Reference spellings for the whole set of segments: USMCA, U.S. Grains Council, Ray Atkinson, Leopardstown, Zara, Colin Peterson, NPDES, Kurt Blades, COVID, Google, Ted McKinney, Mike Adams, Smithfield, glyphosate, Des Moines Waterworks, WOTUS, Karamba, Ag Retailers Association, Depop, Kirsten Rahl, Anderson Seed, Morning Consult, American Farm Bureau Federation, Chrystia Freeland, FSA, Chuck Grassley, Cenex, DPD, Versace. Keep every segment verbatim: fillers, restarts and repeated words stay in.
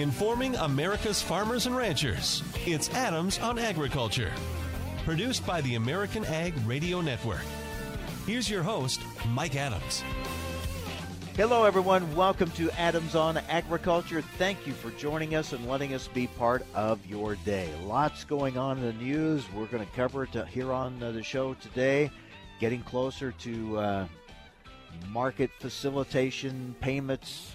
informing America's farmers and ranchers. It's Adams on Agriculture, produced by the American Ag Radio Network. Here's your host, Mike Adams. Hello, everyone. Welcome to Adams on Agriculture. Thank you for joining us and letting us be part of your day. Lots going on in the news. We're going to cover it here on the show today. Getting closer to uh, market facilitation payments,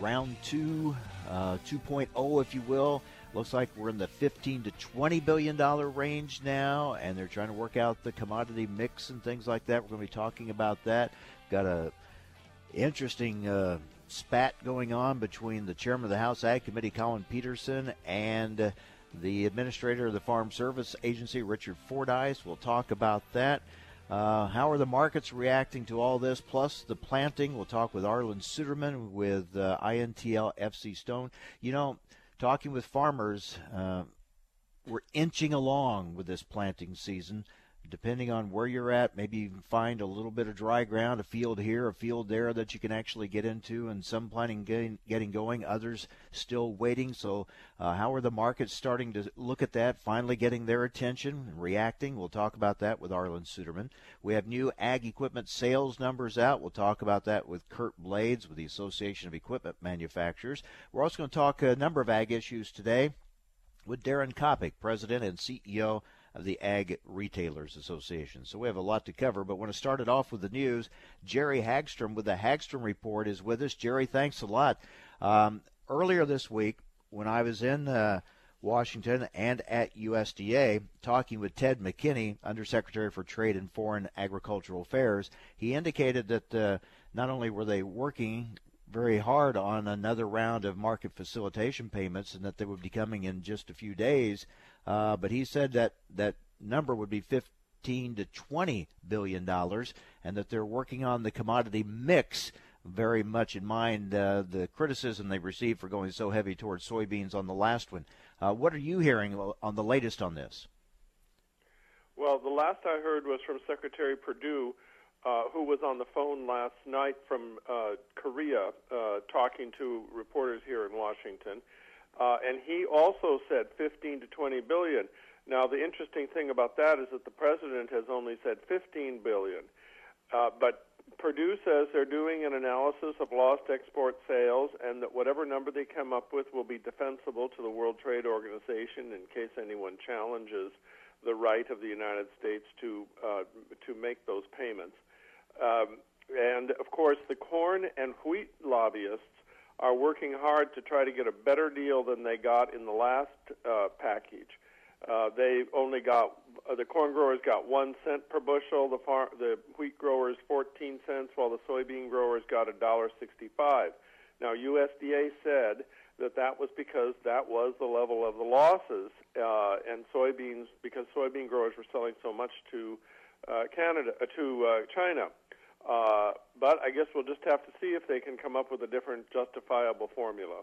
round two, uh, two point oh, if you will. Looks like we're in the fifteen to twenty billion dollars range now, and they're trying to work out the commodity mix and things like that. We're going to be talking about that. Got a Interesting uh, spat going on between the chairman of the House Ag Committee, Colin Peterson, and uh, the administrator of the Farm Service Agency, Richard Fordyce. We'll talk about that. Uh, how are the markets reacting to all this, plus the planting? We'll talk with Arlan Suderman with uh, I N T L F C Stone. You know, talking with farmers, uh, we're inching along with this planting season. Depending on where you're at, maybe you can find a little bit of dry ground, a field here, a field there that you can actually get into, and some planting getting, getting going, others still waiting. So uh, how are the markets starting to look at that, finally getting their attention, reacting? We'll talk about that with Arlan Suderman. We have new ag equipment sales numbers out. We'll talk about that with Kurt Blades with the Association of Equipment Manufacturers. We're also going to talk a number of ag issues today with Darren Coppock, President and C E O of the Ag Retailers Association. So we have a lot to cover, but want to start it off with the news. Jerry Hagstrom with the Hagstrom Report is with us. Jerry, thanks a lot. Um, earlier this week, when I was in uh, Washington and at U S D A talking with Ted McKinney, Undersecretary for Trade and Foreign Agricultural Affairs, he indicated that uh, not only were they working very hard on another round of market facilitation payments and that they would be coming in just a few days, Uh, but he said that that number would be fifteen to twenty billion dollars and that they're working on the commodity mix very much in mind, uh, the criticism they received for going so heavy towards soybeans on the last one. Uh, what are you hearing on the latest on this? Well, the last I heard was from Secretary Perdue, uh, who was on the phone last night from uh, Korea uh, talking to reporters here in Washington. Uh, and he also said fifteen to twenty billion. Now, the interesting thing about that is that the president has only said fifteen billion. Uh, but Perdue says they're doing an analysis of lost export sales and that whatever number they come up with will be defensible to the World Trade Organization in case anyone challenges the right of the United States to uh, to make those payments. Um, and, of course, the corn and wheat lobbyists are working hard to try to get a better deal than they got in the last uh, package. Uh, they only got, uh, the corn growers got one cent per bushel, the far, the wheat growers fourteen cents, while the soybean growers got one dollar sixty-five. Now, U S D A said that that was because that was the level of the losses, uh, and soybeans, because soybean growers were selling so much to uh, Canada, uh, to uh, China. Uh, but I guess we'll just have to see if they can come up with a different justifiable formula.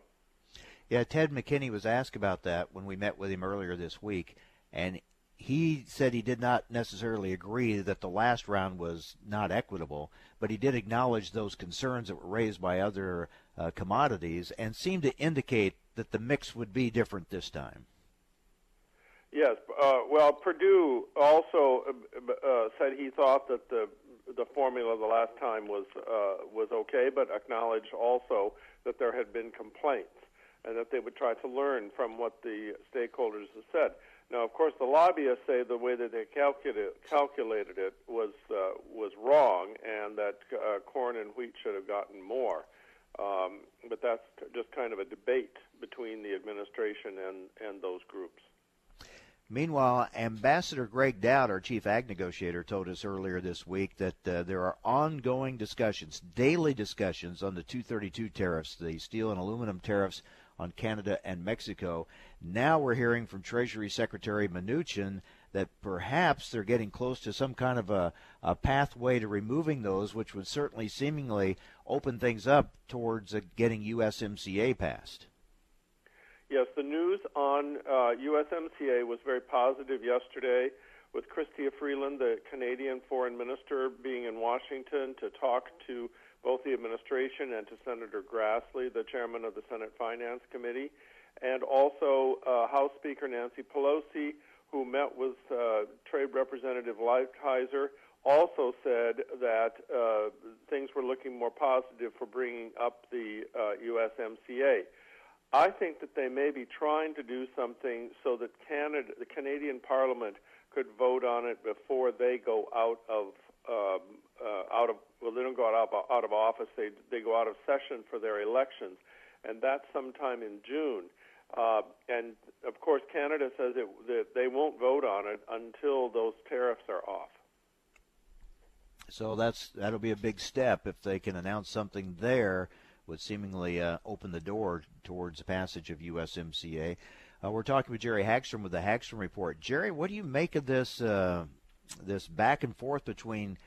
Yeah, Ted McKinney was asked about that when we met with him earlier this week, and he said he did not necessarily agree that the last round was not equitable, but he did acknowledge those concerns that were raised by other uh, commodities and seemed to indicate that the mix would be different this time. Yes, uh, well, Perdue also uh, uh, said he thought that the The formula the last time was uh, was okay, but acknowledged also that there had been complaints and that they would try to learn from what the stakeholders had said. Now, of course, the lobbyists say the way that they calculated calculated it was uh, was wrong, and that uh, corn and wheat should have gotten more. Um, but that's just kind of a debate between the administration and, and those groups. Meanwhile, Ambassador Greg Dowd, our chief ag negotiator, told us earlier this week that uh, there are ongoing discussions, daily discussions on the two thirty-two tariffs, the steel and aluminum tariffs on Canada and Mexico. Now we're hearing from Treasury Secretary Mnuchin that perhaps they're getting close to some kind of a, a pathway to removing those, which would certainly seemingly open things up towards uh, getting U S M C A passed. Yes, the news on uh, U S M C A was very positive yesterday with Chrystia Freeland, the Canadian foreign minister, being in Washington to talk to both the administration and to Senator Grassley, the chairman of the Senate Finance Committee, and also uh, House Speaker Nancy Pelosi, who met with uh, Trade Representative Lighthizer, also said that uh, things were looking more positive for bringing up the uh, U S M C A. I think that they may be trying to do something so that Canada, the Canadian Parliament could vote on it before they go out of um, uh, out of well, they don't go out of, out of office. They they go out of session for their elections, and that's sometime in June. Uh, and of course, Canada says it, that they won't vote on it until those tariffs are off. So that's that'll be a big step if they can announce something there. Would seemingly uh, open the door towards the passage of U S M C A. Uh, we're talking with Jerry Hagstrom with the Hagstrom Report. Jerry, what do you make of this uh, this back and forth between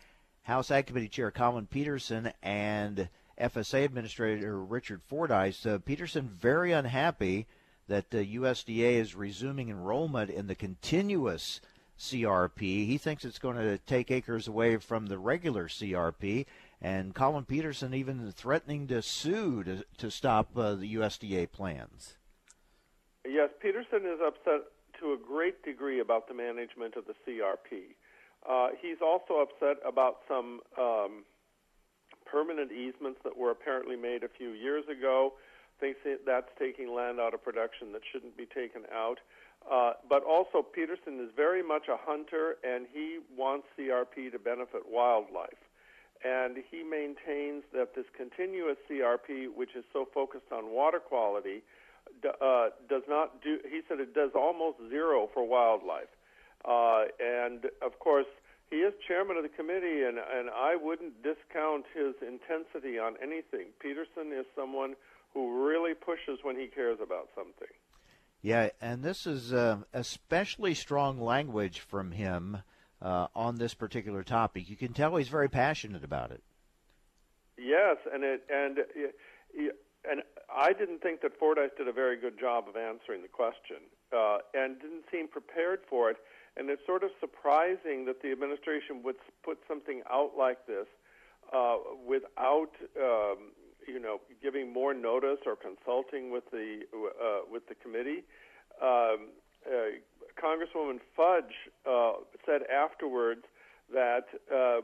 House Ag Committee Chair Colin Peterson and F S A Administrator Richard Fordyce? Uh, Peterson very unhappy that the U S D A is resuming enrollment in the continuous C R P. He thinks it's going to take acres away from the regular C R P. And Colin Peterson even threatening to sue to, to stop uh, the U S D A plans. Yes, Peterson is upset to a great degree about the management of the C R P. Uh, he's also upset about some um, permanent easements that were apparently made a few years ago. Thinks that's taking land out of production that shouldn't be taken out. Uh, but also Peterson is very much a hunter, and he wants C R P to benefit wildlife. And he maintains that this continuous C R P, which is so focused on water quality, uh, does not do, he said it does almost zero for wildlife. Uh, and, of course, he is chairman of the committee, and, and I wouldn't discount his intensity on anything. Peterson is someone who really pushes when he cares about something. Yeah, and this is uh, especially strong language from him. Uh, on this particular topic, you can tell he's very passionate about it. Yes, and it and it, and I didn't think that Fordyce did a very good job of answering the question, uh, and didn't seem prepared for it. And it's sort of surprising that the administration would put something out like this uh, without, um, you know, giving more notice or consulting with the uh, with the committee. Um, uh, Congresswoman Fudge uh, said afterwards that uh,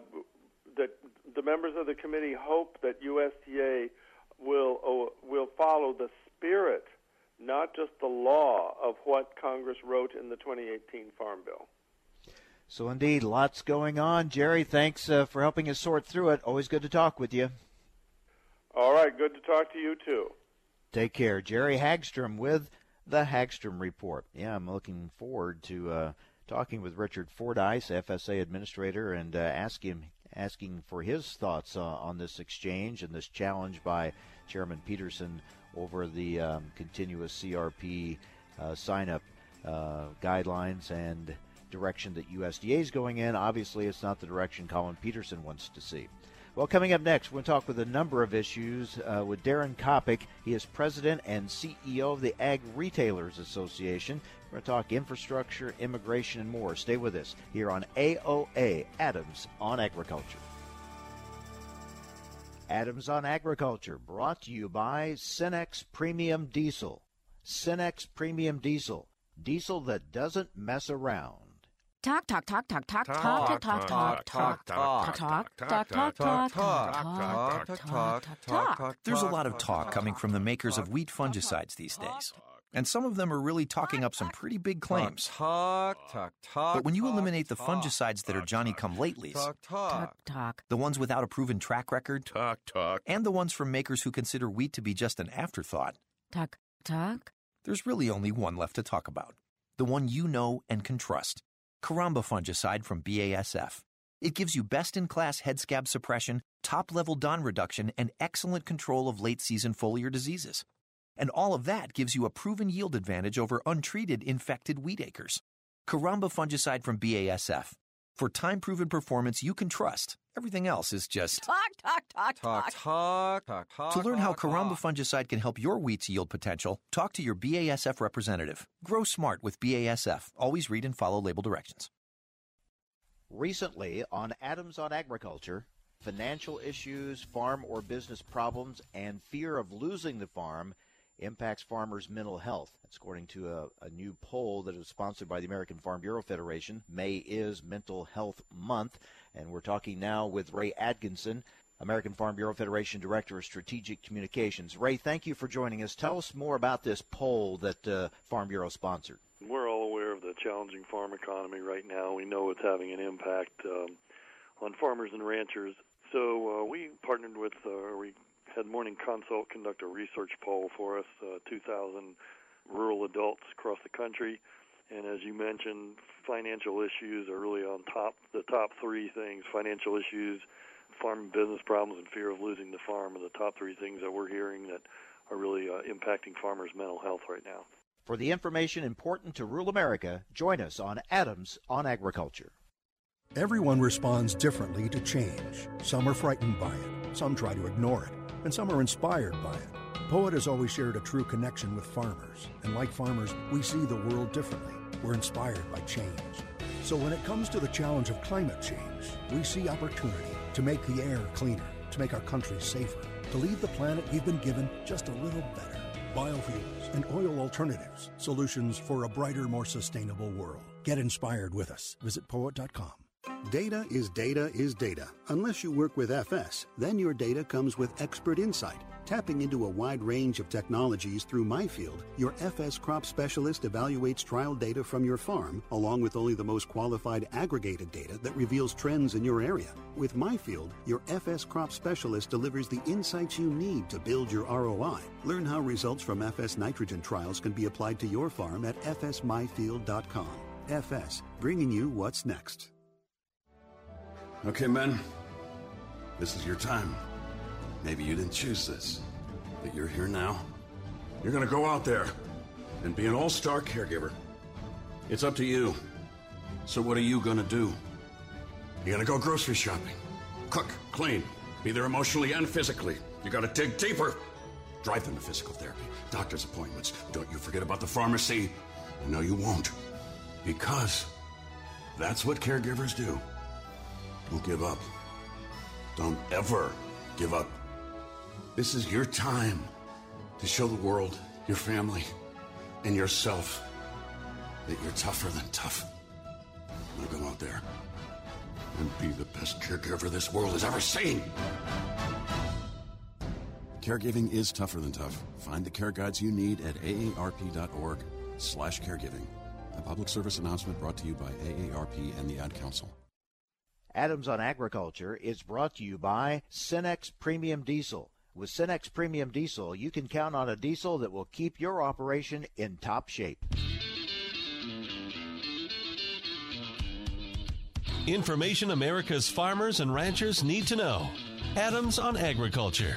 that the members of the committee hope that U S D A will uh, will follow the spirit, not just the law, of what Congress wrote in the twenty eighteen Farm Bill. So indeed, lots going on. Jerry, thanks uh, for helping us sort through it. Always good to talk with you. All right, good to talk to you too. Take care. Jerry Hagstrom with the Hagstrom Report. Yeah, I'm looking forward to uh, talking with Richard Fordyce, F S A Administrator, and uh, ask him, asking for his thoughts uh, on this exchange and this challenge by Chairman Peterson over the um, continuous C R P uh, sign-up uh, guidelines and direction that U S D A is going in. Obviously, it's not the direction Colin Peterson wants to see. Well, coming up next, we'll talk with a number of issues uh, with Darren Coppock. He is president and C E O of the Ag Retailers Association. We're going to talk infrastructure, immigration, and more. Stay with us here on A O A, Adams on Agriculture. Adams on Agriculture, brought to you by Cenex Premium Diesel. Cenex Premium Diesel, diesel that doesn't mess around. Talk, talk, talk, talk, talk, talk, talk, talk, talk, talk, talk, talk, talk, talk, talk, talk. There's a lot of talk coming from the makers of wheat fungicides these days, and some of them are really talking up some pretty big claims. But when you eliminate the fungicides that are Johnny-come-latelys, the ones without a proven track record, and the ones from makers who consider wheat to be just an afterthought, there's really only one left to talk about, the one you know and can trust. Karamba fungicide from B A S F. It gives you best-in-class head scab suppression, top-level don reduction, and excellent control of late-season foliar diseases. And all of that gives you a proven yield advantage over untreated infected wheat acres. Karamba fungicide from B A S F. For time-proven performance you can trust. Everything else is just talk, talk, talk, talk, talk, talk, talk. To learn how Karamba fungicide can help your wheat's yield potential, talk to your B A S F representative. Grow smart with B A S F. Always read and follow label directions. Recently on Adams on Agriculture, Financial issues, farm or business problems, and fear of losing the farm impacts farmers' mental health. That's according to a, a new poll that is sponsored by the American Farm Bureau Federation. May is Mental Health Month, and we're talking now with Ray Atkinson, American Farm Bureau Federation Director of Strategic Communications. Ray, thank you for joining us. Tell us more about this poll that uh, Farm Bureau sponsored. We're all aware of the challenging farm economy right now. We know it's having an impact um, on farmers and ranchers. So uh, we partnered with, uh, we had Morning Consult conduct a research poll for us, uh, two thousand rural adults across the country. And as you mentioned, financial issues are really on top, the top three things, financial issues, farm business problems, and fear of losing the farm are the top three things that we're hearing that are really uh, impacting farmers' mental health right now. For the information important to rural America, join us on Adams on Agriculture. Everyone responds differently to change. Some are frightened by it, some try to ignore it, and some are inspired by it. POET has always shared a true connection with farmers, and like farmers, we see the world differently. We're inspired by change. So when it comes to the challenge of climate change, we see opportunity to make the air cleaner, to make our country safer, to leave the planet we've been given just a little better. Biofuels and oil alternatives, solutions for a brighter, more sustainable world. Get inspired with us. Visit poet dot com. Data is data is data. Unless you work with F S, then your data comes with expert insight. Tapping into a wide range of technologies through MyField, your F S crop specialist evaluates trial data from your farm, along with only the most qualified aggregated data that reveals trends in your area. With MyField, your F S crop specialist delivers the insights you need to build your R O I. Learn how results from F S nitrogen trials can be applied to your farm at f s my field dot com. F S, bringing you what's next. Okay, men, this is your time. Maybe you didn't choose this, but you're here now. You're going to go out there and be an all-star caregiver. It's up to you. So what are you going to do? You're going to go grocery shopping, cook, clean, be there emotionally and physically. You got to dig deeper. Drive them to physical therapy, doctor's appointments. Don't you forget about the pharmacy. No, you won't, because that's what caregivers do. Don't give up. Don't ever give up. This is your time to show the world, your family, and yourself that you're tougher than tough. Now go out there and be the best caregiver this world has ever seen. Caregiving is tougher than tough. Find the care guides you need at a a r p dot org slash caregiving. A public service announcement brought to you by A A R P and the Ad Council. Adams on Agriculture is brought to you by Cenex Premium Diesel. With Cenex Premium Diesel, you can count on a diesel that will keep your operation in top shape. Information America's farmers and ranchers need to know. Adams on Agriculture.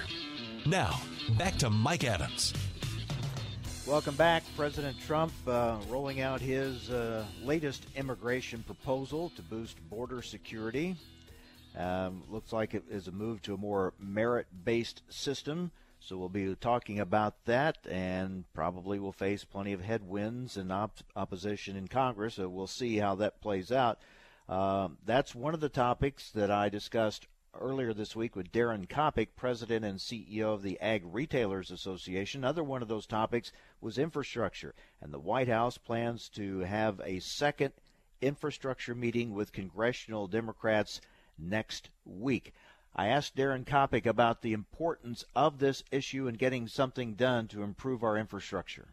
Now, back to Mike Adams. Welcome back. President Trump uh, rolling out his uh, latest immigration proposal to boost border security. Um, looks like it is a move to a more merit-based system. So we'll be talking about that, and probably will face plenty of headwinds and op- opposition in Congress. So we'll see how that plays out. Uh, that's one of the topics that I discussed earlier this week with Darren Coppock, president and C E O of the Ag Retailers Association. Another one of those topics was infrastructure, and the White House plans to have a second infrastructure meeting with congressional Democrats next week. I asked Darren Coppock about the importance of this issue and getting something done to improve our infrastructure.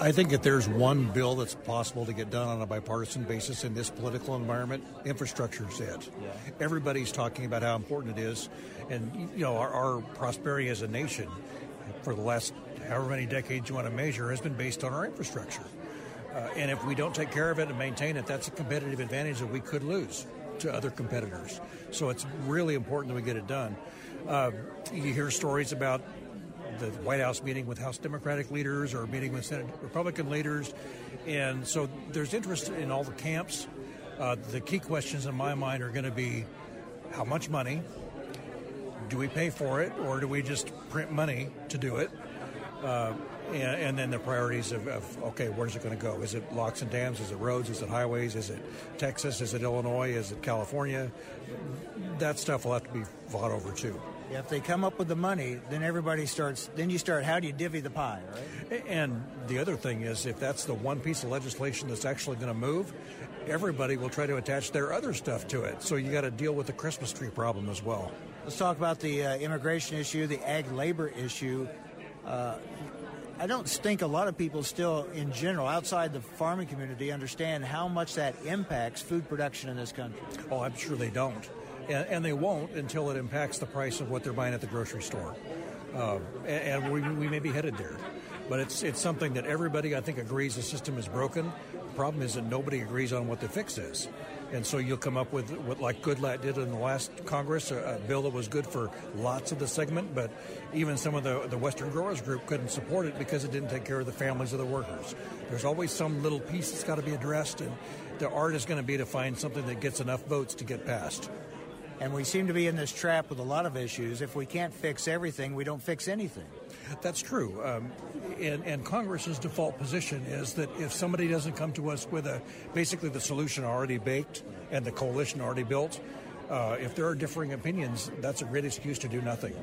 I think that there's one bill that's possible to get done on a bipartisan basis in this political environment. Infrastructure is it. Yeah. Everybody's talking about how important it is. And, you know, our, our prosperity as a nation for the last however many decades you want to measure has been based on our infrastructure. Uh, and if we don't take care of it and maintain it, that's a competitive advantage that we could lose to other competitors. So it's really important that we get it done. Uh, you hear stories about the White House meeting with House Democratic leaders or meeting with Senate Republican leaders. And so there's interest in all the camps. Uh, the key questions in my mind are going to be how much money, do we pay for it, or do we just print money to do it? Uh, and, and then the priorities of, of, okay, where's it going to go? Is it locks and dams? Is it roads? Is it highways? Is it Texas? Is it Illinois? Is it California? That stuff will have to be fought over, too. Yeah, if they come up with the money, then everybody starts, then you start, how do you divvy the pie, right? And the other thing is, if that's the one piece of legislation that's actually going to move, everybody will try to attach their other stuff to it. So you got to deal with the Christmas tree problem as well. Let's talk about the uh, immigration issue, the ag labor issue. Uh, I don't think a lot of people still, in general, outside the farming community, understand how much that impacts food production in this country. Oh, I'm sure they don't. And they won't until it impacts the price of what they're buying at the grocery store. Uh, and we, we may be headed there. But it's it's something that everybody, I think, agrees the system is broken. The problem is that nobody agrees on what the fix is. And so you'll come up with what, like Goodlatte did in the last Congress, a, a bill that was good for lots of the segment, but even some of the, the Western Growers Group couldn't support it because it didn't take care of the families of the workers. There's always some little piece that's got to be addressed, and the art is going to be to find something that gets enough votes to get passed. And we seem to be in this trap with a lot of issues. If we can't fix everything, we don't fix anything. That's true. Um, and, and Congress's default position is that if somebody doesn't come to us with a basically the solution already baked and the coalition already built, uh, if there are differing opinions, that's a great excuse to do nothing.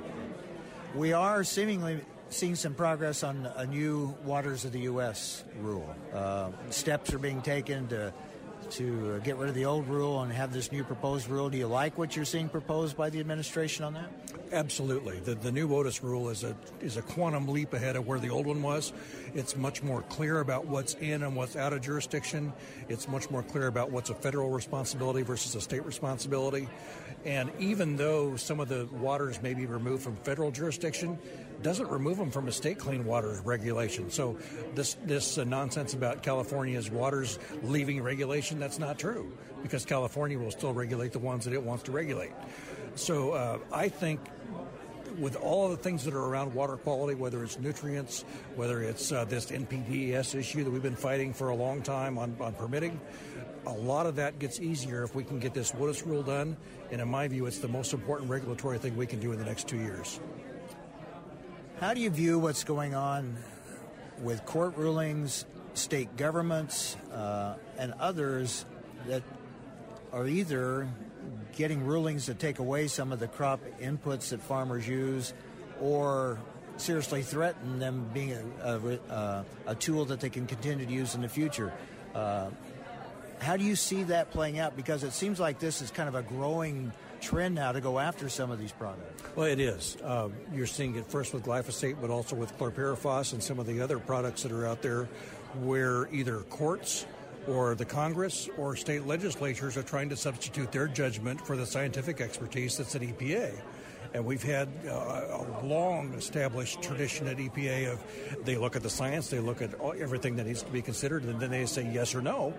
We are seemingly seeing some progress on a new Waters of the U S rule. Uh, steps are being taken to... to get rid of the old rule and have this new proposed rule. Do you like what you're seeing proposed by the administration on that? Absolutely. The, the new WOTUS rule is a is a quantum leap ahead of where the old one was. It's much more clear about what's in and what's out of jurisdiction. It's much more clear about what's a federal responsibility versus a state responsibility. And even though some of the waters may be removed from federal jurisdiction, doesn't remove them from a state clean water regulation. So this this uh, nonsense about California's waters leaving regulation, that's not true, because California will still regulate the ones that it wants to regulate. So uh, I think with all of the things that are around water quality, whether it's nutrients, whether it's uh, this N P D E S issue that we've been fighting for a long time on, on permitting, a lot of that gets easier if we can get this WOTUS rule done. And in my view, it's the most important regulatory thing we can do in the next two years. How do you view what's going on with court rulings, state governments, uh, and others that are either getting rulings that take away some of the crop inputs that farmers use or seriously threaten them being a, a, a tool that they can continue to use in the future? Uh, how do you see that playing out? Because it seems like this is kind of a growing trend now to go after some of these products. Well, it is. Uh, you're seeing it first with glyphosate, but also with chlorpyrifos and some of the other products that are out there where either courts or the Congress or state legislatures are trying to substitute their judgment for the scientific expertise that's at E P A. And we've had uh, a long-established tradition at E P A of they look at the science, they look at all, everything that needs to be considered, and then they say yes or no.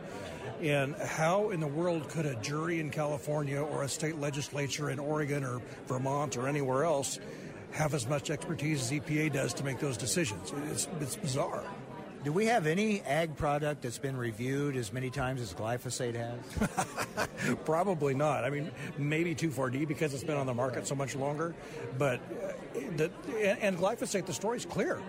And how in the world could a jury in California or a state legislature in Oregon or Vermont or anywhere else have as much expertise as E P A does to make those decisions? It's, it's bizarre. Do we have any ag product that's been reviewed as many times as glyphosate has? Probably not. I mean, maybe two four-D because it's been on the market so much longer. But uh, the, and, and glyphosate, the story's clear.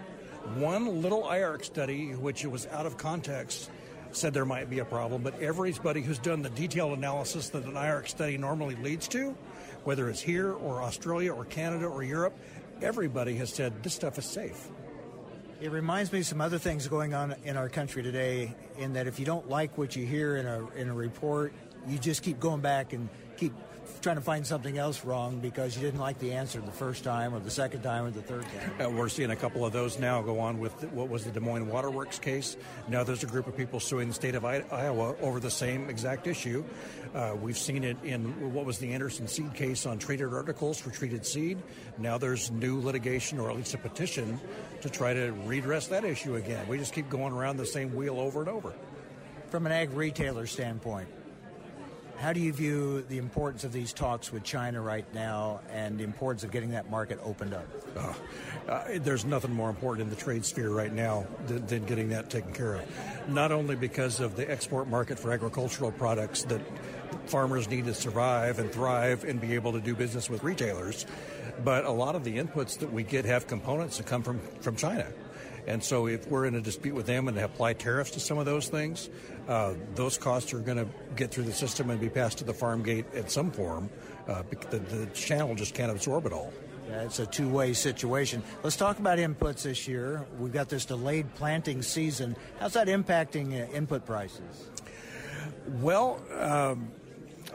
One little I A R C study, which it was out of context, said there might be a problem. But everybody who's done the detailed analysis that an I A R C study normally leads to, whether it's here or Australia or Canada or Europe, everybody has said this stuff is safe. It reminds me of some other things going on in our country today, in that if you don't like what you hear in a in a report, you just keep going back and keep trying to find something else wrong because you didn't like the answer the first time or the second time or the third time. Uh, we're seeing a couple of those now go on with what was the Des Moines Waterworks case. Now there's a group of people suing the state of Iowa over the same exact issue. Uh, we've seen it in what was the Anderson seed case on treated articles for treated seed. Now there's new litigation or at least a petition to try to redress that issue again. We just keep going around the same wheel over and over. From an ag retailer standpoint, how do you view the importance of these talks with China right now and the importance of getting that market opened up? Oh, uh, there's nothing more important in the trade sphere right now than, than getting that taken care of. Not only because of the export market for agricultural products that farmers need to survive and thrive and be able to do business with retailers, but a lot of the inputs that we get have components that come from, from China. And so if we're in a dispute with them and apply tariffs to some of those things, uh, those costs are going to get through the system and be passed to the farm gate in some form. Uh, the, the channel just can't absorb it all. Yeah, it's a two-way situation. Let's talk about inputs this year. We've got this delayed planting season. How's that impacting input prices? Well, um,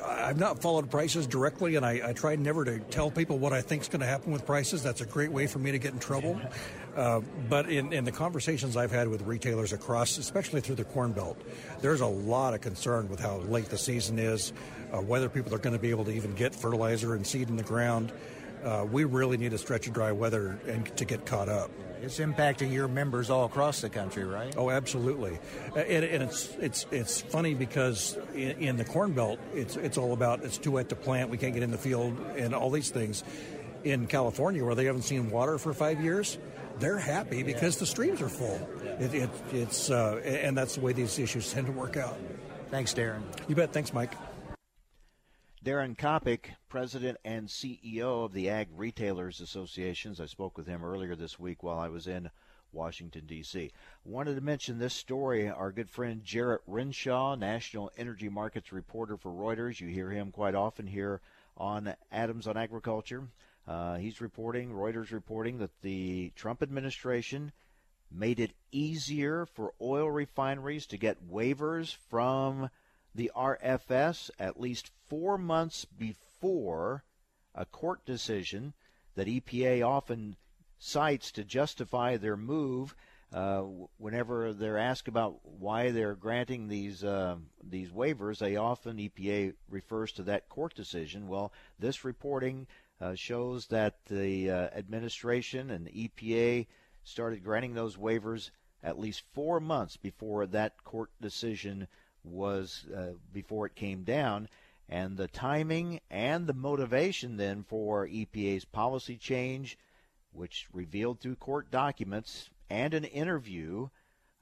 I've not followed prices directly, and I, I try never to tell people what I think is going to happen with prices. That's a great way for me to get in trouble. Uh, but in, in the conversations I've had with retailers across, especially through the Corn Belt, there's a lot of concern with how late the season is, uh, whether people are going to be able to even get fertilizer and seed in the ground. Uh, we really need a stretch of dry weather and to get caught up. It's impacting your members all across the country, right? Oh, absolutely. And, and it's it's it's funny because in, in the Corn Belt, it's it's all about it's too wet to plant, we can't get in the field, and all these things. In California, where they haven't seen water for five years, they're happy because yeah. the streams are full. Yeah. It, it, it's uh, and that's the way these issues tend to work out. Thanks, Darren. You bet. Thanks, Mike. Darren Coppock, president and C E O of the Ag Retailers Associations. I spoke with him earlier this week while I was in Washington, D C. Wanted to mention this story. Our good friend Jarrett Renshaw, National Energy Markets reporter for Reuters. You hear him quite often here on Adams on Agriculture. Uh, he's reporting, Reuters reporting, that the Trump administration made it easier for oil refineries to get waivers from the R F S at least four months before a court decision that E P A often cites to justify their move uh, whenever they're asked about why they're granting these uh, these waivers. They often, E P A refers to that court decision. Well, this reporting uh, shows that the uh, administration and the E P A started granting those waivers at least four months before that court decision was uh, before it came down, and the timing and the motivation then for E P A's policy change, which revealed through court documents and an interview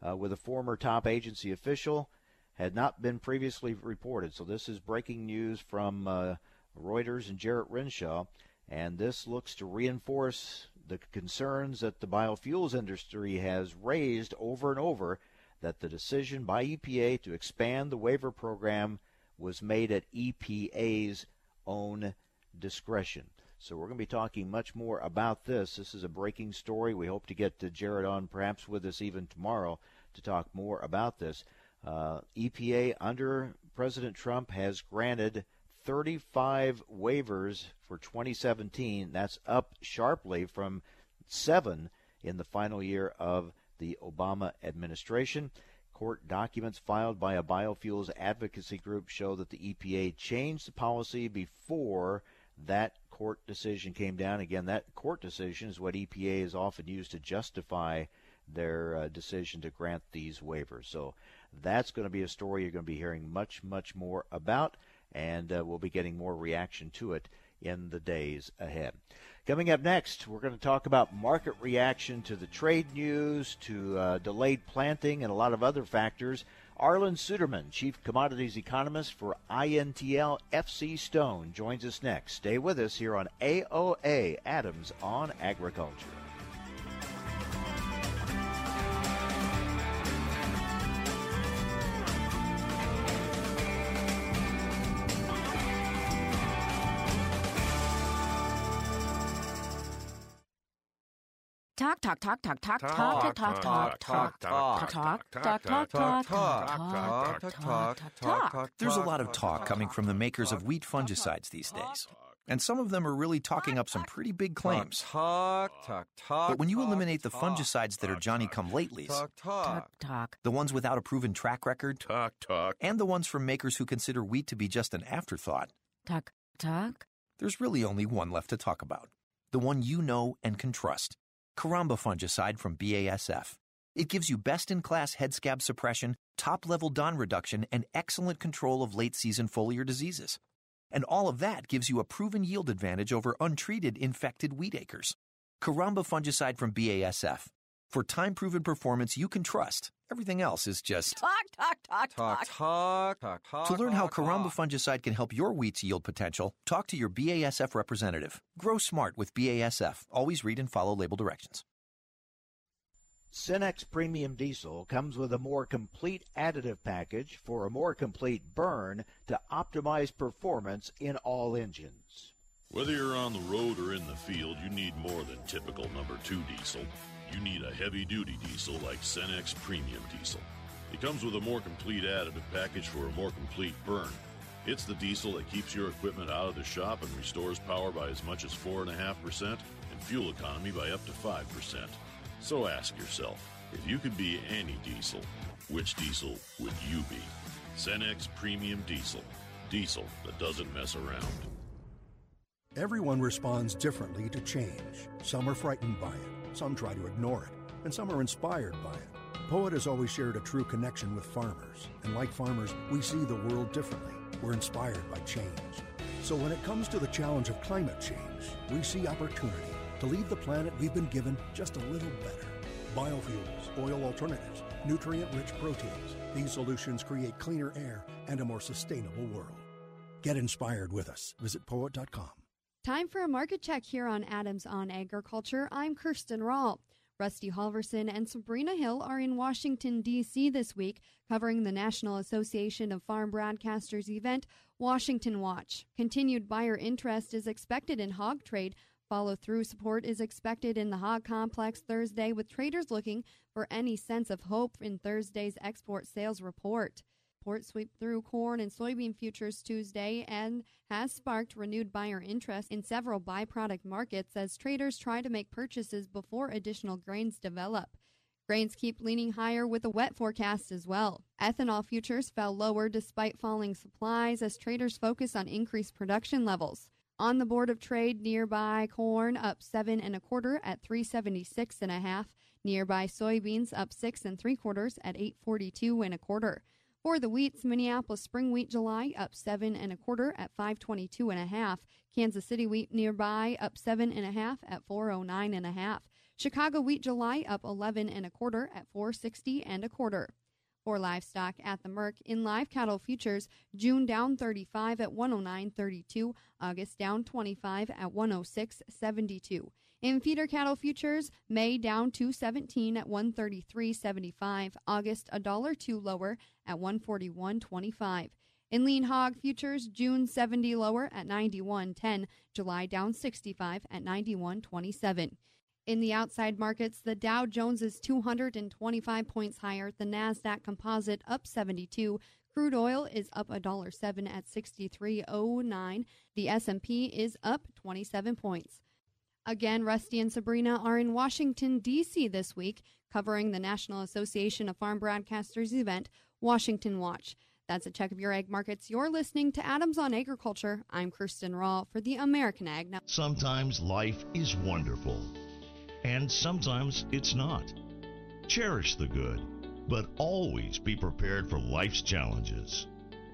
uh, with a former top agency official, had not been previously reported. So this is breaking news from uh, Reuters and Jarrett Renshaw, and this looks to reinforce the concerns that the biofuels industry has raised over and over, that the decision by E P A to expand the waiver program was made at E P A's own discretion. So we're going to be talking much more about this. This is a breaking story. We hope to get to Jared on perhaps with us even tomorrow to talk more about this. Uh, E P A under President Trump has granted thirty-five waivers for twenty seventeen. That's up sharply from seven in the final year of the Obama administration. Court documents filed by a biofuels advocacy group show that the E P A changed the policy before that court decision came down. Again, that court decision is what E P A is often used to justify their uh, decision to grant these waivers. So that's going to be a story you're going to be hearing much, much more about, and uh, we'll be getting more reaction to it in the days ahead. Coming up next, we're going to talk about market reaction to the trade news, to uh, delayed planting, and a lot of other factors. Arlan Suderman, Chief Commodities Economist for I N T L F C Stone, joins us next. Stay with us here on A O A, Adams on Agriculture. Talk, talk, talk, talk, talk, talk, talk, talk, talk, talk, talk, talk, talk, talk, talk, talk. There's a lot of talk coming from the makers of wheat fungicides these days, and some of them are really talking up some pretty big claims. But when you eliminate the fungicides that are Johnny-come-latelys, the ones without a proven track record, and the ones from makers who consider wheat to be just an afterthought, there's really only one left to talk about, the one you know and can trust. Karamba fungicide from B A S F. It gives you best-in-class head scab suppression, top-level don reduction, and excellent control of late-season foliar diseases. And all of that gives you a proven yield advantage over untreated infected wheat acres. Karamba fungicide from B A S F. For time-proven performance you can trust. Everything else is just talk, talk, talk, talk, talk, talk, talk. To learn how Karamba fungicide can help your wheat's yield potential, talk to your B A S F representative. Grow smart with B A S F. Always read and follow label directions. Cenex Premium Diesel comes with a more complete additive package for a more complete burn to optimize performance in all engines. Whether you're on the road or in the field, you need more than typical number two diesel. You need a heavy-duty diesel like Cenex Premium Diesel. It comes with a more complete additive package for a more complete burn. It's the diesel that keeps your equipment out of the shop and restores power by as much as four point five percent and fuel economy by up to five percent. So ask yourself, if you could be any diesel, which diesel would you be? Cenex Premium Diesel. Diesel that doesn't mess around. Everyone responds differently to change. Some are frightened by it, some try to ignore it, and some are inspired by it. POET has always shared a true connection with farmers, and like farmers, we see the world differently. We're inspired by change. So when it comes to the challenge of climate change, we see opportunity to leave the planet we've been given just a little better. Biofuels, oil alternatives, nutrient-rich proteins. These solutions create cleaner air and a more sustainable world. Get inspired with us. Visit poet dot com. Time for a market check here on Adams on Agriculture. I'm Kirsten Rahl. Rusty Halverson and Sabrina Hill are in Washington, D C this week, covering the National Association of Farm Broadcasters event, Washington Watch. Continued buyer interest is expected in hog trade. Follow-through support is expected in the hog complex Thursday, with traders looking for any sense of hope in Thursday's export sales report. Port sweep through corn and soybean futures Tuesday and has sparked renewed buyer interest in several byproduct markets as traders try to make purchases before additional grains develop. Grains keep leaning higher with a wet forecast as well. Ethanol futures fell lower despite falling supplies as traders focus on increased production levels. On the Board of Trade, nearby corn up seven and a quarter at three seventy-six and a half. Nearby soybeans up six and three quarters at eight forty-two and a quarter. For the wheats, Minneapolis spring wheat July up seven and a quarter at five twenty-two and a half. Kansas City wheat nearby up seven and a half at four oh nine and a half. Chicago wheat July up eleven and a quarter at four sixty and a quarter. For livestock at the Merck, in live cattle futures, June down thirty-five at one oh nine thirty-two, August down twenty-five at one oh six seventy-two. In feeder cattle futures, May down two seventeen at one thirty-three seventy-five, August a dollar two lower at one forty-one twenty-five. In lean hog futures, June seventy lower at ninety-one ten, July down sixty-five at ninety-one twenty-seven. In the outside markets, the Dow Jones is two hundred twenty-five points higher, the NASDAQ Composite up seventy-two, crude oil is up one dollar and seven cents at sixty-three oh nine, the S and P is up twenty-seven points. Again, Rusty and Sabrina are in Washington, D C this week, covering the National Association of Farm Broadcasters event, Washington Watch. That's a check of your ag markets. You're listening to Adams on Agriculture. I'm Kirsten Rahl for the American Ag Network. Sometimes life is wonderful, and sometimes it's not. Cherish the good, but always be prepared for life's challenges.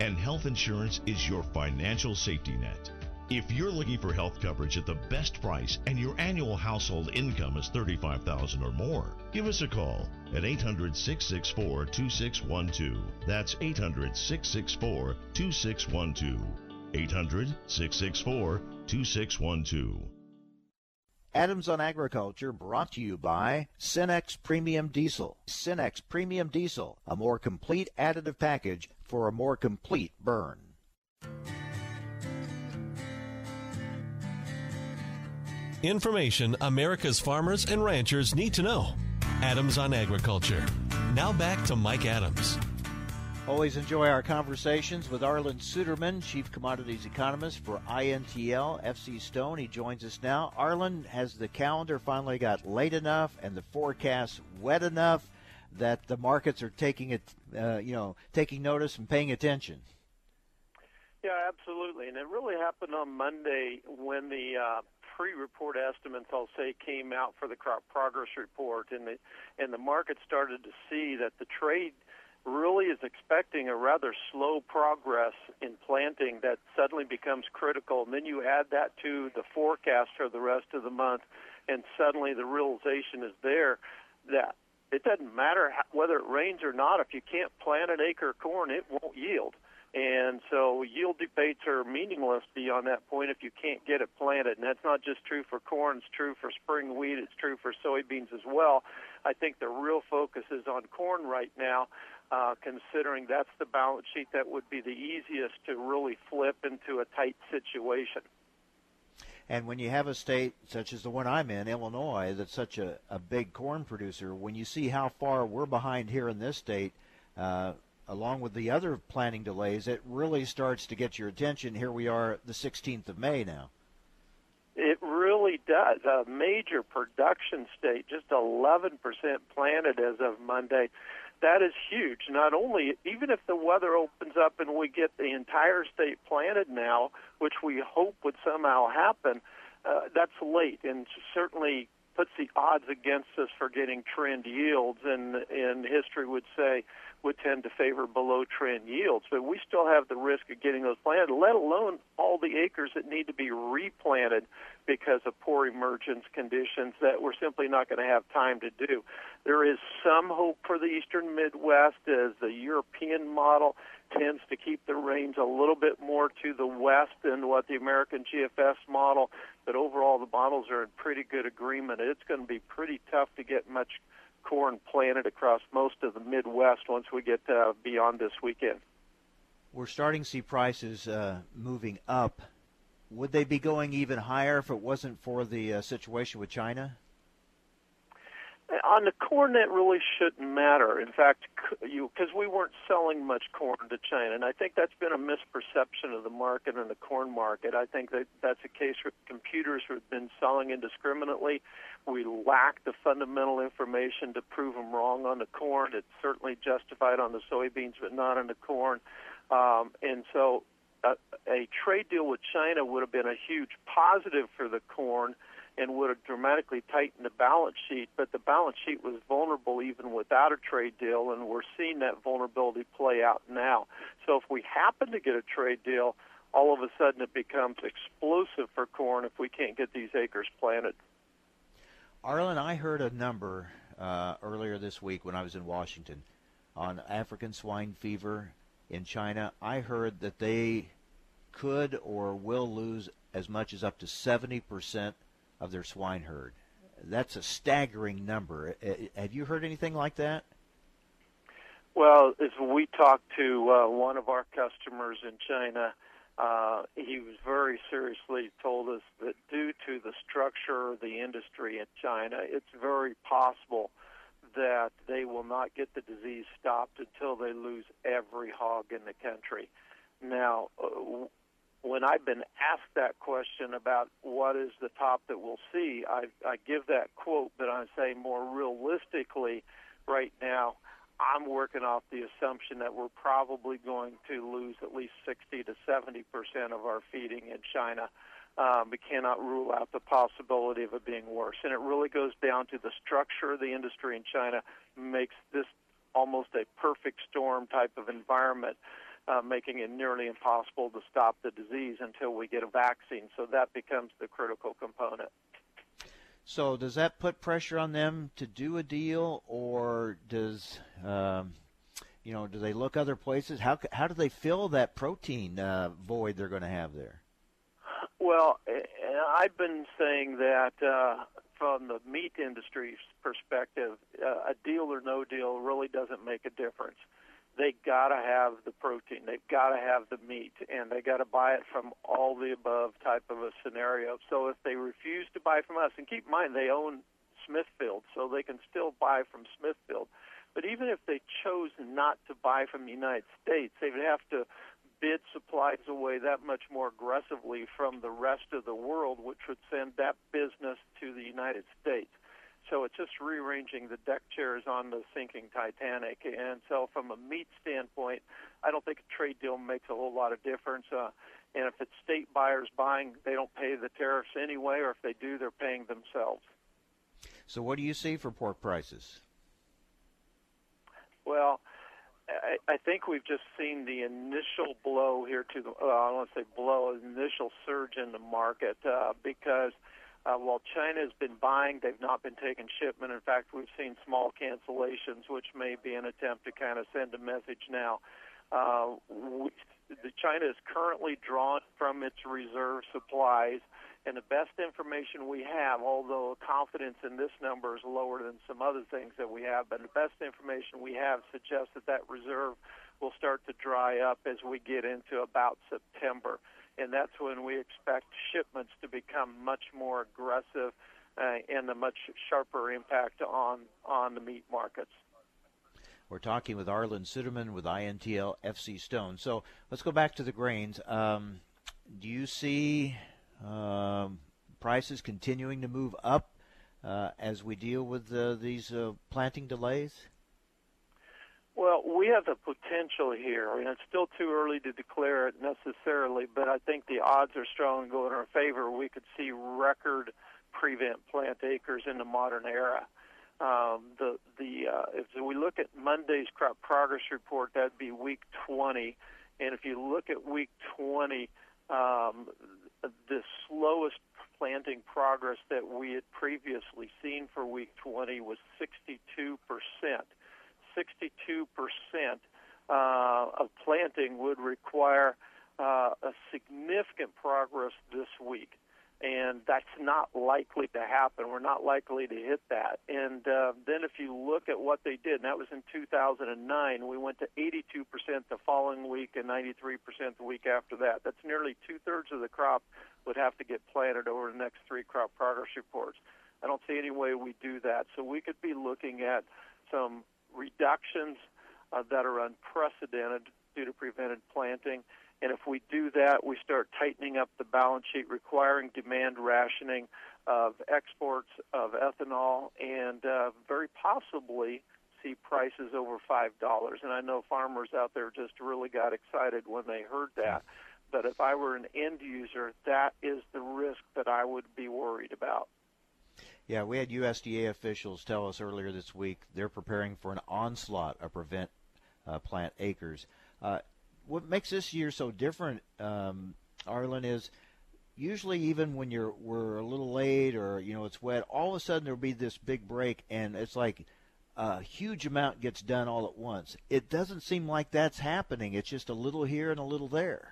and health insurance is your financial safety net. If you're looking for health coverage at the best price and your annual household income is thirty-five thousand dollars or more, give us a call at eight hundred, six six four, two six one two. That's eight hundred, six six four, two six one two. eight hundred, six six four, two six one two. Adams on Agriculture brought to you by Cenex Premium Diesel. Cenex Premium Diesel, a more complete additive package for a more complete burn. Information America's farmers and ranchers need to know. Adams on Agriculture. Now back to Mike Adams. Always enjoy our conversations with Arlan Suderman, Chief Commodities Economist for I N T L F C Stone. He joins us now. Arlan, has the calendar finally got late enough and the forecast wet enough that the markets are taking it, uh, you know, taking notice and paying attention? Yeah, absolutely. And it really happened on Monday when the uh, pre-report estimates, I'll say, came out for the crop progress report, and the and the market started to see that the trade really is expecting a rather slow progress in planting that suddenly becomes critical. And then you add that to the forecast for the rest of the month, and suddenly the realization is there that it doesn't matter whether it rains or not. If you can't plant an acre of corn, it won't yield. And so yield debates are meaningless beyond that point if you can't get it planted. And that's not just true for corn. It's true for spring wheat. It's true for soybeans as well. I think the real focus is on corn right now, uh, considering that's the balance sheet that would be the easiest to really flip into a tight situation. And when you have a state such as the one I'm in, Illinois, that's such a, a big corn producer, when you see how far we're behind here in this state, uh, along with the other planting delays, it really starts to get your attention. Here we are the sixteenth of May now. It really does. A major production state, just eleven percent planted as of Monday. That is huge. Not only, even if the weather opens up and we get the entire state planted now, which we hope would somehow happen, uh, that's late and certainly puts the odds against us for getting trend yields, and, and history would say would tend to favor below-trend yields. But we still have the risk of getting those planted, let alone all the acres that need to be replanted because of poor emergence conditions that we're simply not going to have time to do. There is some hope for the eastern Midwest as the European model tends to keep the rains a little bit more to the west than what the American G F S model, but overall the models are in pretty good agreement. It's going to be pretty tough to get much corn planted across most of the Midwest once we get uh, beyond this weekend. We're starting to see prices uh, moving up. Would they be going even higher if it wasn't for the uh, situation with China? On the corn, that really shouldn't matter. In fact, you because we weren't selling much corn to China, and I think that's been a misperception of the market and the corn market. I think that that's a case where computers have been selling indiscriminately. We lack the fundamental information to prove them wrong on the corn. It's certainly justified on the soybeans, but not on the corn. Um, and so a, a trade deal with China would have been a huge positive for the corn and would have dramatically tightened the balance sheet, but the balance sheet was vulnerable even without a trade deal, and we're seeing that vulnerability play out now. So if we happen to get a trade deal, all of a sudden it becomes explosive for corn if we can't get these acres planted. Arlan, I heard a number uh, earlier this week when I was in Washington on African swine fever in China. I heard that they could or will lose as much as up to seventy percent of their swine herd. That's a staggering number. Have you heard anything like that? Well, as we talked to uh, one of our customers in China, uh, he was very seriously told us that due to the structure of the industry in China, it's very possible that they will not get the disease stopped until they lose every hog in the country. Now, uh, when I've been asked that question about what is the top that we'll see, I, I give that quote, but I say more realistically right now, I'm working off the assumption that we're probably going to lose at least sixty to seventy percent of our feeding in China. Um, we cannot rule out the possibility of it being worse. And it really goes down to the structure of the industry in China makes this almost a perfect storm type of environment, Uh, making it nearly impossible to stop the disease until we get a vaccine. So that becomes the critical component. So does that put pressure on them to do a deal, or does, um, you know, do they look other places? How, how do they fill that protein uh, void they're going to have there? Well, I've been saying that uh, from the meat industry's perspective, uh, a deal or no deal really doesn't make a difference. They got to have the protein. They've got to have the meat, and they got to buy it from all the above type of a scenario. So if they refuse to buy from us, and keep in mind they own Smithfield, so they can still buy from Smithfield. But even if they chose not to buy from the United States, they would have to bid supplies away that much more aggressively from the rest of the world, which would send that business to the United States. So it's just rearranging the deck chairs on the sinking Titanic. And so from a meat standpoint, I don't think a trade deal makes a whole lot of difference. Uh, and if it's state buyers buying, they don't pay the tariffs anyway, or if they do, they're paying themselves. So what do you see for pork prices? Well, I, I think we've just seen the initial blow here to the, uh, I don't want to say blow, initial surge in the market uh, because Uh, while China has been buying, they've not been taking shipment. In fact, we've seen small cancellations, which may be an attempt to kind of send a message now. Uh, we, the China is currently drawn from its reserve supplies, and the best information we have, although confidence in this number is lower than some other things that we have, but the best information we have suggests that that reserve will start to dry up as we get into about September. And that's when we expect shipments to become much more aggressive uh, and a much sharper impact on, on the meat markets. We're talking with Arlan Suderman with I N T L F C Stone. So let's go back to the grains. Um, do you see um, prices continuing to move up uh, as we deal with uh, these uh, planting delays? Well, we have the potential here, and it's still too early to declare it necessarily, but I think the odds are strong going in our favor. We could see record prevent plant acres in the modern era. Um, the the uh, if we look at Monday's crop progress report, that'd be week twenty, and if you look at week twenty, um, the slowest planting progress that we had previously seen for week twenty was sixty-two percent. sixty-two percent uh, of planting would require uh, a significant progress this week, and that's not likely to happen. We're not likely to hit that. And uh, then if you look at what they did, and that was in two thousand nine, we went to eighty-two percent the following week and ninety-three percent the week after that. That's nearly two-thirds of the crop would have to get planted over the next three crop progress reports. I don't see any way we do that. So we could be looking at some reductions uh, that are unprecedented due to prevented planting. And if we do that, we start tightening up the balance sheet, requiring demand rationing of exports of ethanol, and uh, very possibly see prices over five dollars. And I know farmers out there just really got excited when they heard that. But if I were an end user, that is the risk that I would be worried about. Yeah, we had U S D A officials tell us earlier this week they're preparing for an onslaught of prevent uh, plant acres. Uh, what makes this year so different, um, Arlan, is usually even when you're we're a little late or, you know, it's wet, all of a sudden there'll be this big break, and it's like a huge amount gets done all at once. It doesn't seem like that's happening. It's just a little here and a little there.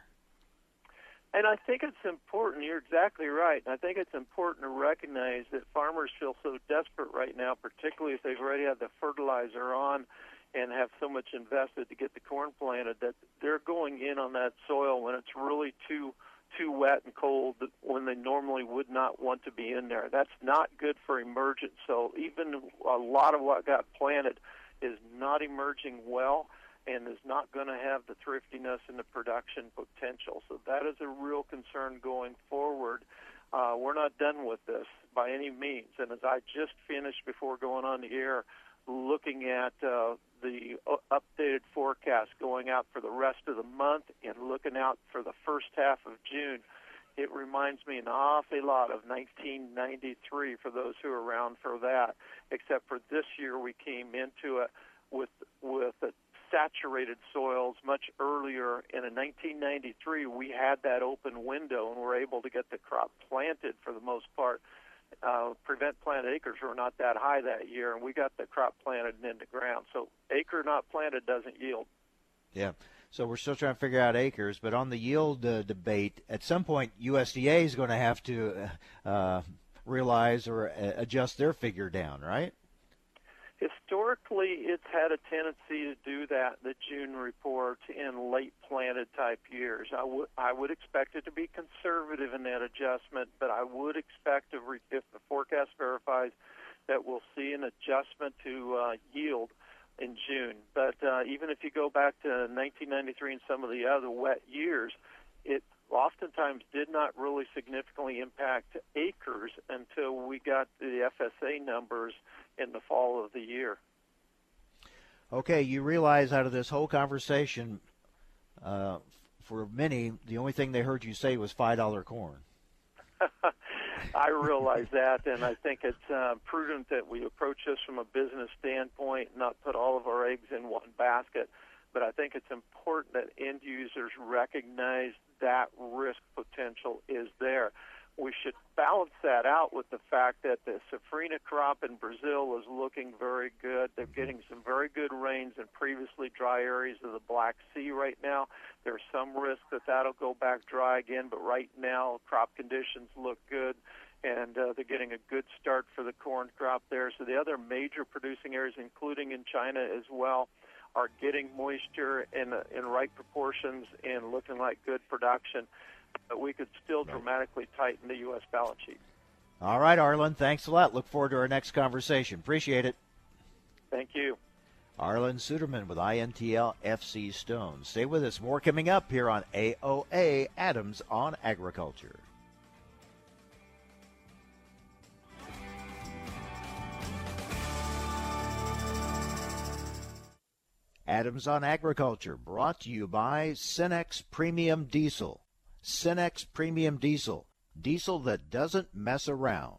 And I think it's important, you're exactly right, and I think it's important to recognize that farmers feel so desperate right now, particularly if they've already had the fertilizer on and have so much invested to get the corn planted, that they're going in on that soil when it's really too too wet and cold, when they normally would not want to be in there. That's not good for emergence. So even a lot of what got planted is not emerging well and is not going to have the thriftiness and the production potential. So that is a real concern going forward. Uh, we're not done with this by any means. And as I just finished before going on the air, looking at uh, the updated forecast going out for the rest of the month and looking out for the first half of June, it reminds me an awful lot of nineteen ninety-three for those who are around for that, except for this year we came into it with, with a saturated soils much earlier, and in nineteen ninety-three we had that open window and were able to get the crop planted for the most part. Uh, prevent plant acres were not that high that year, and we got the crop planted and in the ground. So acre not planted doesn't yield. Yeah, so we're still trying to figure out acres, but on the yield uh, debate, at some point U S D A is going to have to uh, realize or adjust their figure down, right? Historically, it's had a tendency to do that, the June report, in late planted type years. I would I would expect it to be conservative in that adjustment, but I would expect, to re if the forecast verifies, that we'll see an adjustment to uh, yield in June. But uh, even if you go back to nineteen ninety-three and some of the other wet years, it oftentimes did not really significantly impact acres until we got the F S A numbers in the fall of the year. Okay, you realize out of this whole conversation, uh, for many, the only thing they heard you say was five dollar corn. I realize that, and I think it's uh, prudent that we approach this from a business standpoint, not put all of our eggs in one basket. But I think it's important that end users recognize that risk potential is there. We should balance that out with the fact that the safrinha crop in Brazil is looking very good. They're getting some very good rains in previously dry areas of the Black Sea right now. There's some risk that that'll go back dry again, but right now crop conditions look good, and uh, they're getting a good start for the corn crop there. So the other major producing areas, including in China as well, are getting moisture in, in right proportions and looking like good production. But we could still dramatically tighten the U S balance sheet. All right, Arlan, thanks a lot. Look forward to our next conversation. Appreciate it. Thank you. Arlan Suderman with I N T L F C Stone. Stay with us. More coming up here on A O A, Adams on Agriculture. Adams on Agriculture, brought to you by Cenex Premium Diesel. Cenex Premium Diesel, diesel that doesn't mess around.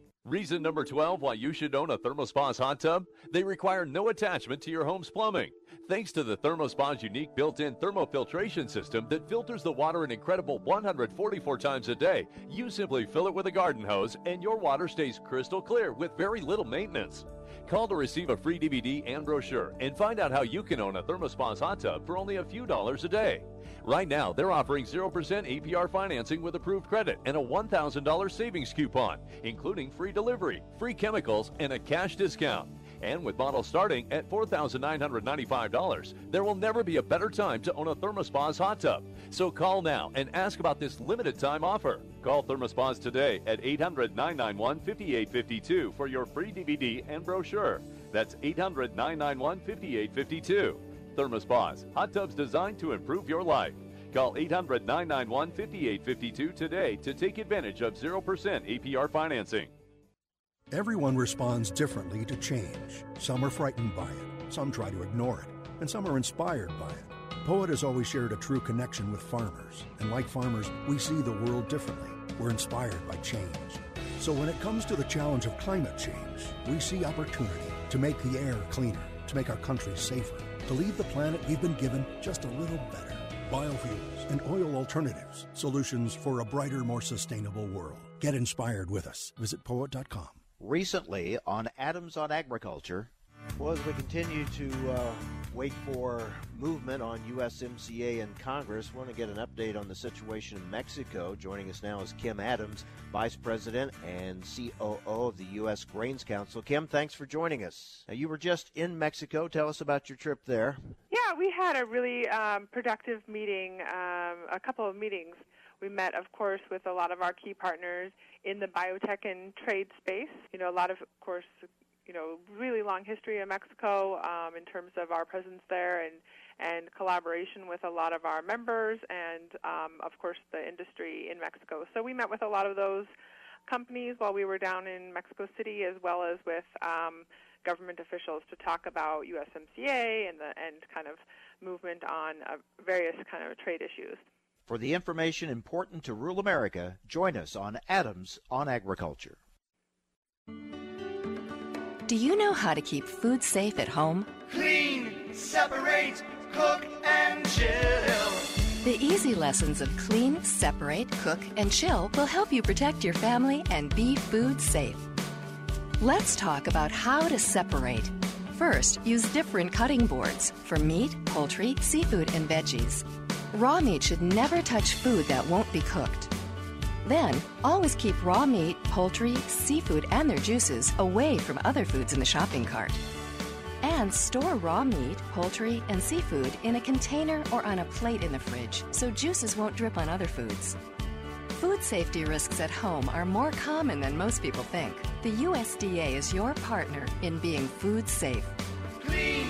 Reason number twelve why you should own a ThermoSpa's hot tub? They require no attachment to your home's plumbing. Thanks to the ThermoSpa's unique built-in thermofiltration system that filters the water an incredible one hundred forty-four times a day, you simply fill it with a garden hose and your water stays crystal clear with very little maintenance. Call to receive a free D V D and brochure and find out how you can own a ThermoSpa's hot tub for only a few dollars a day. Right now, they're offering zero percent A P R financing with approved credit and a one thousand dollars savings coupon, including free delivery, free chemicals, and a cash discount. And with models starting at four thousand nine hundred ninety-five dollars, there will never be a better time to own a ThermoSpa's hot tub. So call now and ask about this limited time offer. Call ThermoSpa's today at eight hundred, nine nine one, five eight five two for your free D V D and brochure. That's eight hundred, nine nine one, five eight five two. ThermoSpa's, hot tubs designed to improve your life. Call eight hundred, nine nine one, five eight five two today to take advantage of zero percent A P R financing. Everyone responds differently to change. Some are frightened by it, some try to ignore it, and some are inspired by it. POET has always shared a true connection with farmers, and like farmers, we see the world differently. We're inspired by change. So when it comes to the challenge of climate change, we see opportunity to make the air cleaner, to make our country safer, to leave the planet we've been given just a little better. Biofuels and oil alternatives, solutions for a brighter, more sustainable world. Get inspired with us. Visit poet dot com. Recently on Adams on Agriculture. Well, as we continue to uh, wait for movement on U S M C A and Congress, we want to get an update on the situation in Mexico. Joining us now is Kim Adams, Vice President and C O O of the U S Grains Council. Kim, thanks for joining us. Now, you were just in Mexico. Tell us about your trip there. Yeah, we had a really um, productive meeting, um, a couple of meetings. We met, of course, with a lot of our key partners in the biotech and trade space. You know, a lot of, of course, you know, really long history in Mexico um, in terms of our presence there and, and collaboration with a lot of our members and, um, of course, the industry in Mexico. So we met with a lot of those companies while we were down in Mexico City, as well as with um, government officials to talk about U S M C A and the and kind of movement on uh, various kind of trade issues. For the information important to rural America, join us on Adams on Agriculture. Do you know how to keep food safe at home? Clean, separate, cook, and chill. The easy lessons of clean, separate, cook, and chill will help you protect your family and be food safe. Let's talk about how to separate. First, use different cutting boards for meat, poultry, seafood, and veggies. Raw meat should never touch food that won't be cooked. Then, always keep raw meat, poultry, seafood, and their juices away from other foods in the shopping cart. And store raw meat, poultry, and seafood in a container or on a plate in the fridge so juices won't drip on other foods. Food safety risks at home are more common than most people think. The U S D A is your partner in being food safe. Clean,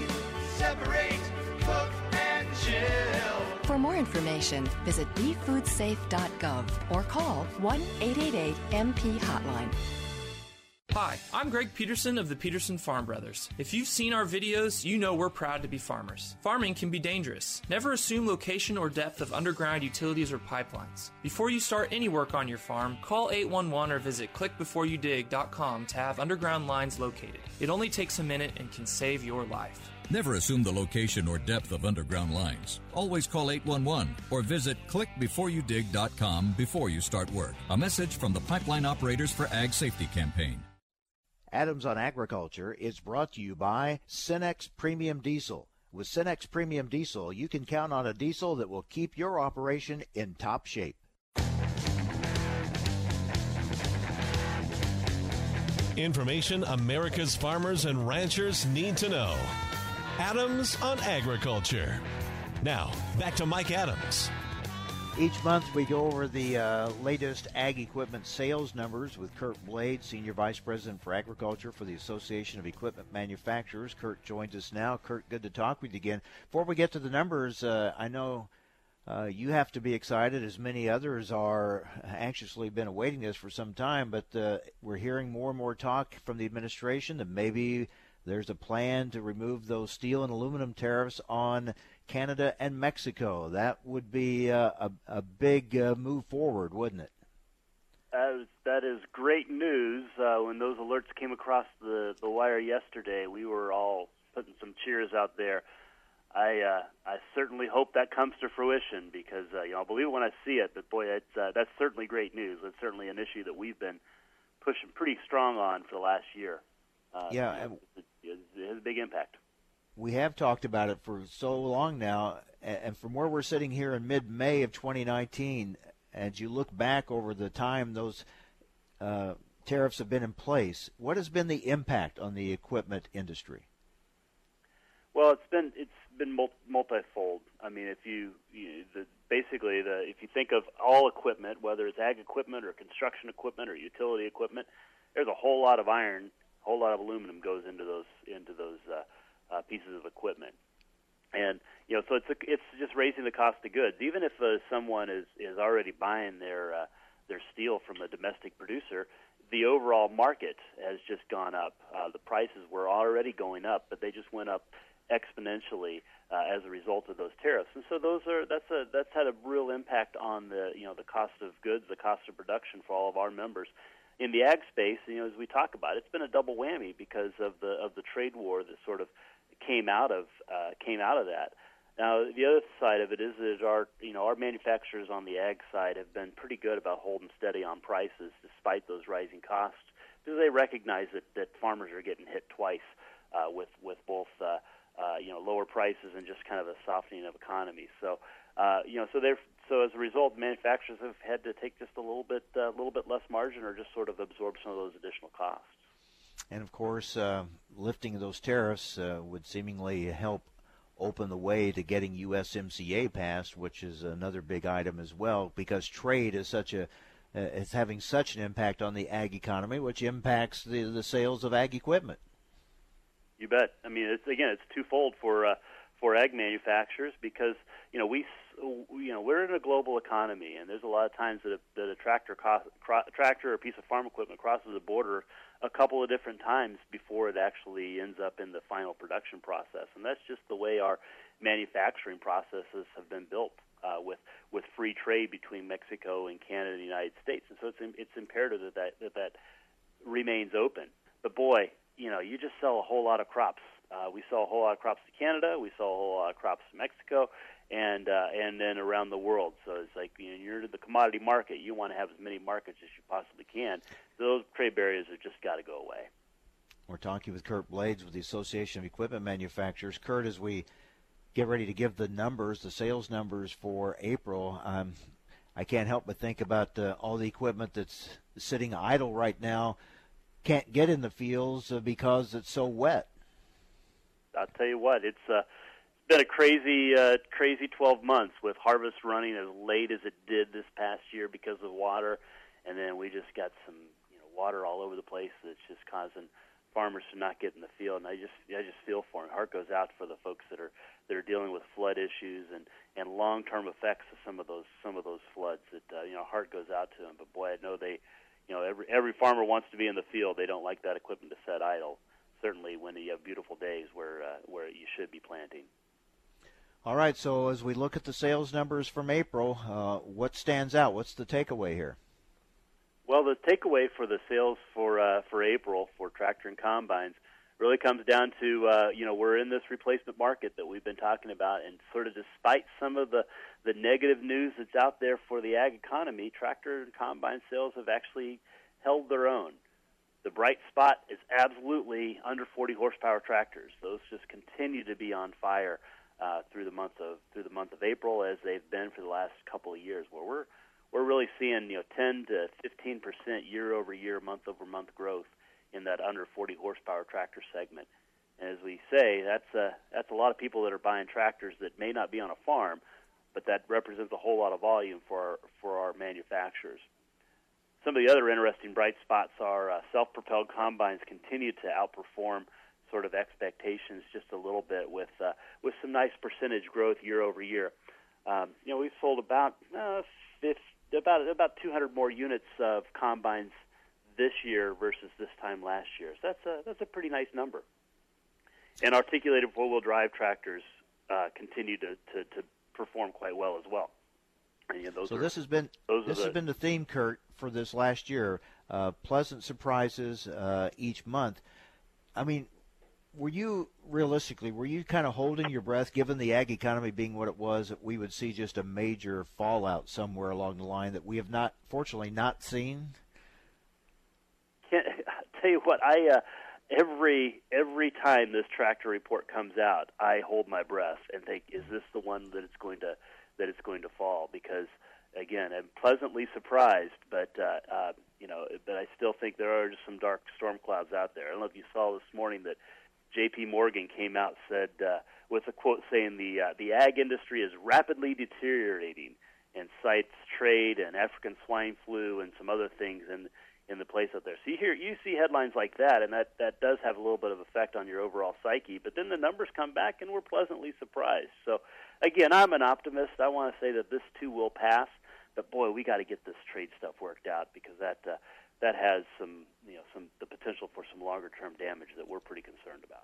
separate, cook, and chill. For more information, visit be food safe dot gov or call one eight eight eight M P hotline. Hi, I'm Greg Peterson of the Peterson Farm Brothers. If you've seen our videos, you know we're proud to be farmers. Farming can be dangerous. Never assume location or depth of underground utilities or pipelines. Before you start any work on your farm, call eight one one or visit click before you dig dot com to have underground lines located. It only takes a minute and can save your life. Never assume the location or depth of underground lines. Always call eight one one or visit click before you dig dot com before you start work. A message from the Pipeline Operators for Ag Safety Campaign. Adams on Agriculture is brought to you by Cenex Premium Diesel. With Cenex Premium Diesel, you can count on a diesel that will keep your operation in top shape. Information America's farmers and ranchers need to know. Adams on Agriculture. Now, back to Mike Adams. Each month we go over the uh, latest ag equipment sales numbers with Kurt Blades, Senior Vice President for Agriculture for the Association of Equipment Manufacturers. Kurt joins us now. Kurt, good to talk with you again. Before we get to the numbers, uh, I know uh, you have to be excited, as many others are, anxiously been awaiting this for some time, but uh, we're hearing more and more talk from the administration that maybe there's a plan to remove those steel and aluminum tariffs on Canada and Mexico. That would be a, a, a big uh, move forward, wouldn't it? As, that is great news. Uh, when those alerts came across the, the wire yesterday, we were all putting some cheers out there. I uh, I certainly hope that comes to fruition because uh, you know, I'll believe it when I see it. But boy, it's, uh, that's certainly great news. It's certainly an issue that we've been pushing pretty strong on for the last year. Uh, yeah, it, it, it has a big impact. We have talked about it for so long now, and from where we're sitting here in mid-May of twenty nineteen, as you look back over the time those uh, tariffs have been in place, what has been the impact on the equipment industry? Well, it's been it's been multifold. I mean, if you, you the, basically the if you think of all equipment, whether it's ag equipment or construction equipment or utility equipment, there's a whole lot of iron, a whole lot of aluminum goes into those into those. Uh, Uh, pieces of equipment, and you know, so it's a, it's just raising the cost of goods. Even if uh, someone is, is already buying their uh, their steel from a domestic producer, the overall market has just gone up. Uh, the prices were already going up, but they just went up exponentially uh, as a result of those tariffs. And so those are that's a that's had a real impact on the you know the cost of goods, the cost of production for all of our members. In the ag space, you know, as we talk about, it's been a double whammy because of the of the trade war that sort of came out of uh, came out of that. Now, the other side of it is that our you know our manufacturers on the ag side have been pretty good about holding steady on prices despite those rising costs, because they recognize that, that farmers are getting hit twice uh, with with both uh, uh, you know lower prices and just kind of a softening of economy. So uh, you know so they're so as a result, manufacturers have had to take just a little bit a uh, little bit less margin or just sort of absorb some of those additional costs. And, of course, uh, lifting those tariffs uh, would seemingly help open the way to getting U S M C A passed, which is another big item as well, because trade is such a uh, is having such an impact on the ag economy, which impacts the, the sales of ag equipment. You bet. I mean, it's, again, it's twofold for uh, for ag manufacturers because you know we you know we're in a global economy, and there's a lot of times that a, that a tractor cross, cro- tractor or a piece of farm equipment crosses the border a couple of different times before it actually ends up in the final production process. And that's just the way our manufacturing processes have been built uh, with with free trade between Mexico and Canada and the United States. And so it's it's imperative that that, that, that remains open. But boy, you know, you just sell a whole lot of crops. Uh, we sell a whole lot of crops to Canada. We sell a whole lot of crops to Mexico, and uh, and then around the world. So it's like, you know, you're the commodity market. You want to have as many markets as you possibly can. So those trade barriers have just got to go away. We're talking with Kurt Blades with the Association of Equipment Manufacturers. Kurt, as we get ready to give the numbers, the sales numbers for April, um, I can't help but think about uh, all the equipment that's sitting idle right now, can't get in the fields uh, because it's so wet. I'll tell you what, it's, uh, it's been a crazy, uh, crazy twelve months with harvest running as late as it did this past year because of water, and then we just got some, you know, water all over the place that's just causing farmers to not get in the field. And I just, I just feel for them. Heart goes out for the folks that are that are dealing with flood issues and, and long-term effects of some of those some of those floods. That uh, you know, heart goes out to them. But boy, I know they, you know, every every farmer wants to be in the field. They don't like that equipment to set idle. Certainly when you have beautiful days where uh, where you should be planting. All right, so as we look at the sales numbers from April, uh, what stands out? What's the takeaway here? Well, the takeaway for the sales for uh, for April for tractor and combines really comes down to, uh, you know, we're in this replacement market that we've been talking about, and sort of despite some of the, the negative news that's out there for the ag economy, tractor and combine sales have actually held their own. The bright spot is absolutely under forty horsepower tractors. Those just continue to be on fire uh, through the month of through the month of April, as they've been for the last couple of years. Where we're we're really seeing, you know, ten to fifteen percent year over year, month over month growth in that under forty horsepower tractor segment. And as we say, that's a that's a lot of people that are buying tractors that may not be on a farm, but that represents a whole lot of volume for our, for our manufacturers. Some of the other interesting bright spots are uh, self-propelled combines continue to outperform sort of expectations just a little bit with uh, with some nice percentage growth year over year. Um, you know, we've sold about uh, fifty, about about two hundred more units of combines this year versus this time last year. So that's a that's a pretty nice number. And articulated four-wheel drive tractors uh, continue to, to, to perform quite well as well. And, you know, so are, this has been this the, has been the theme, Kurt, for this last year. Uh, pleasant surprises uh, each month. I mean, were you realistically were you kind of holding your breath, given the ag economy being what it was, that we would see just a major fallout somewhere along the line that we have not, fortunately, not seen? Can't I tell you what, I uh, every every time this tractor report comes out, I hold my breath and think, is this the one that it's going to? that it's going to fall, because, again, I'm pleasantly surprised, but uh, uh, you know, but I still think there are just some dark storm clouds out there. I don't know if you saw this morning that J P Morgan came out said uh, with a quote saying the uh, the ag industry is rapidly deteriorating, and cites trade and African swine flu and some other things in in the place out there. So you hear, you see headlines like that, and that, that does have a little bit of effect on your overall psyche, but then the numbers come back and we're pleasantly surprised. So, again, I'm an optimist. I want to say that this too will pass, but boy, we got to get this trade stuff worked out, because that uh, that has some, you know, some the potential for some longer term damage that we're pretty concerned about.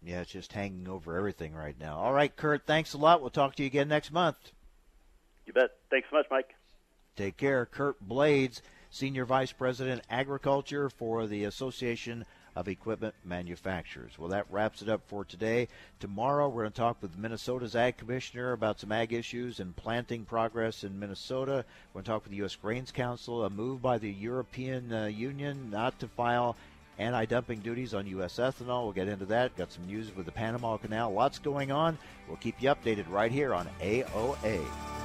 Yeah, it's just hanging over everything right now. All right, Kurt, thanks a lot. We'll talk to you again next month. You bet. Thanks so much, Mike. Take care. Kurt Blades, Senior Vice President, Agriculture for the Association of Equipment Manufacturers. Well, that wraps it up for today. Tomorrow, we're going to talk with Minnesota's Ag Commissioner about some ag issues and planting progress in Minnesota. We're going to talk with the U S. Grains Council, a move by the European uh, Union not to file anti-dumping duties on U S ethanol. We'll get into that. Got some news with the Panama Canal. Lots going on. We'll keep you updated right here on A O A.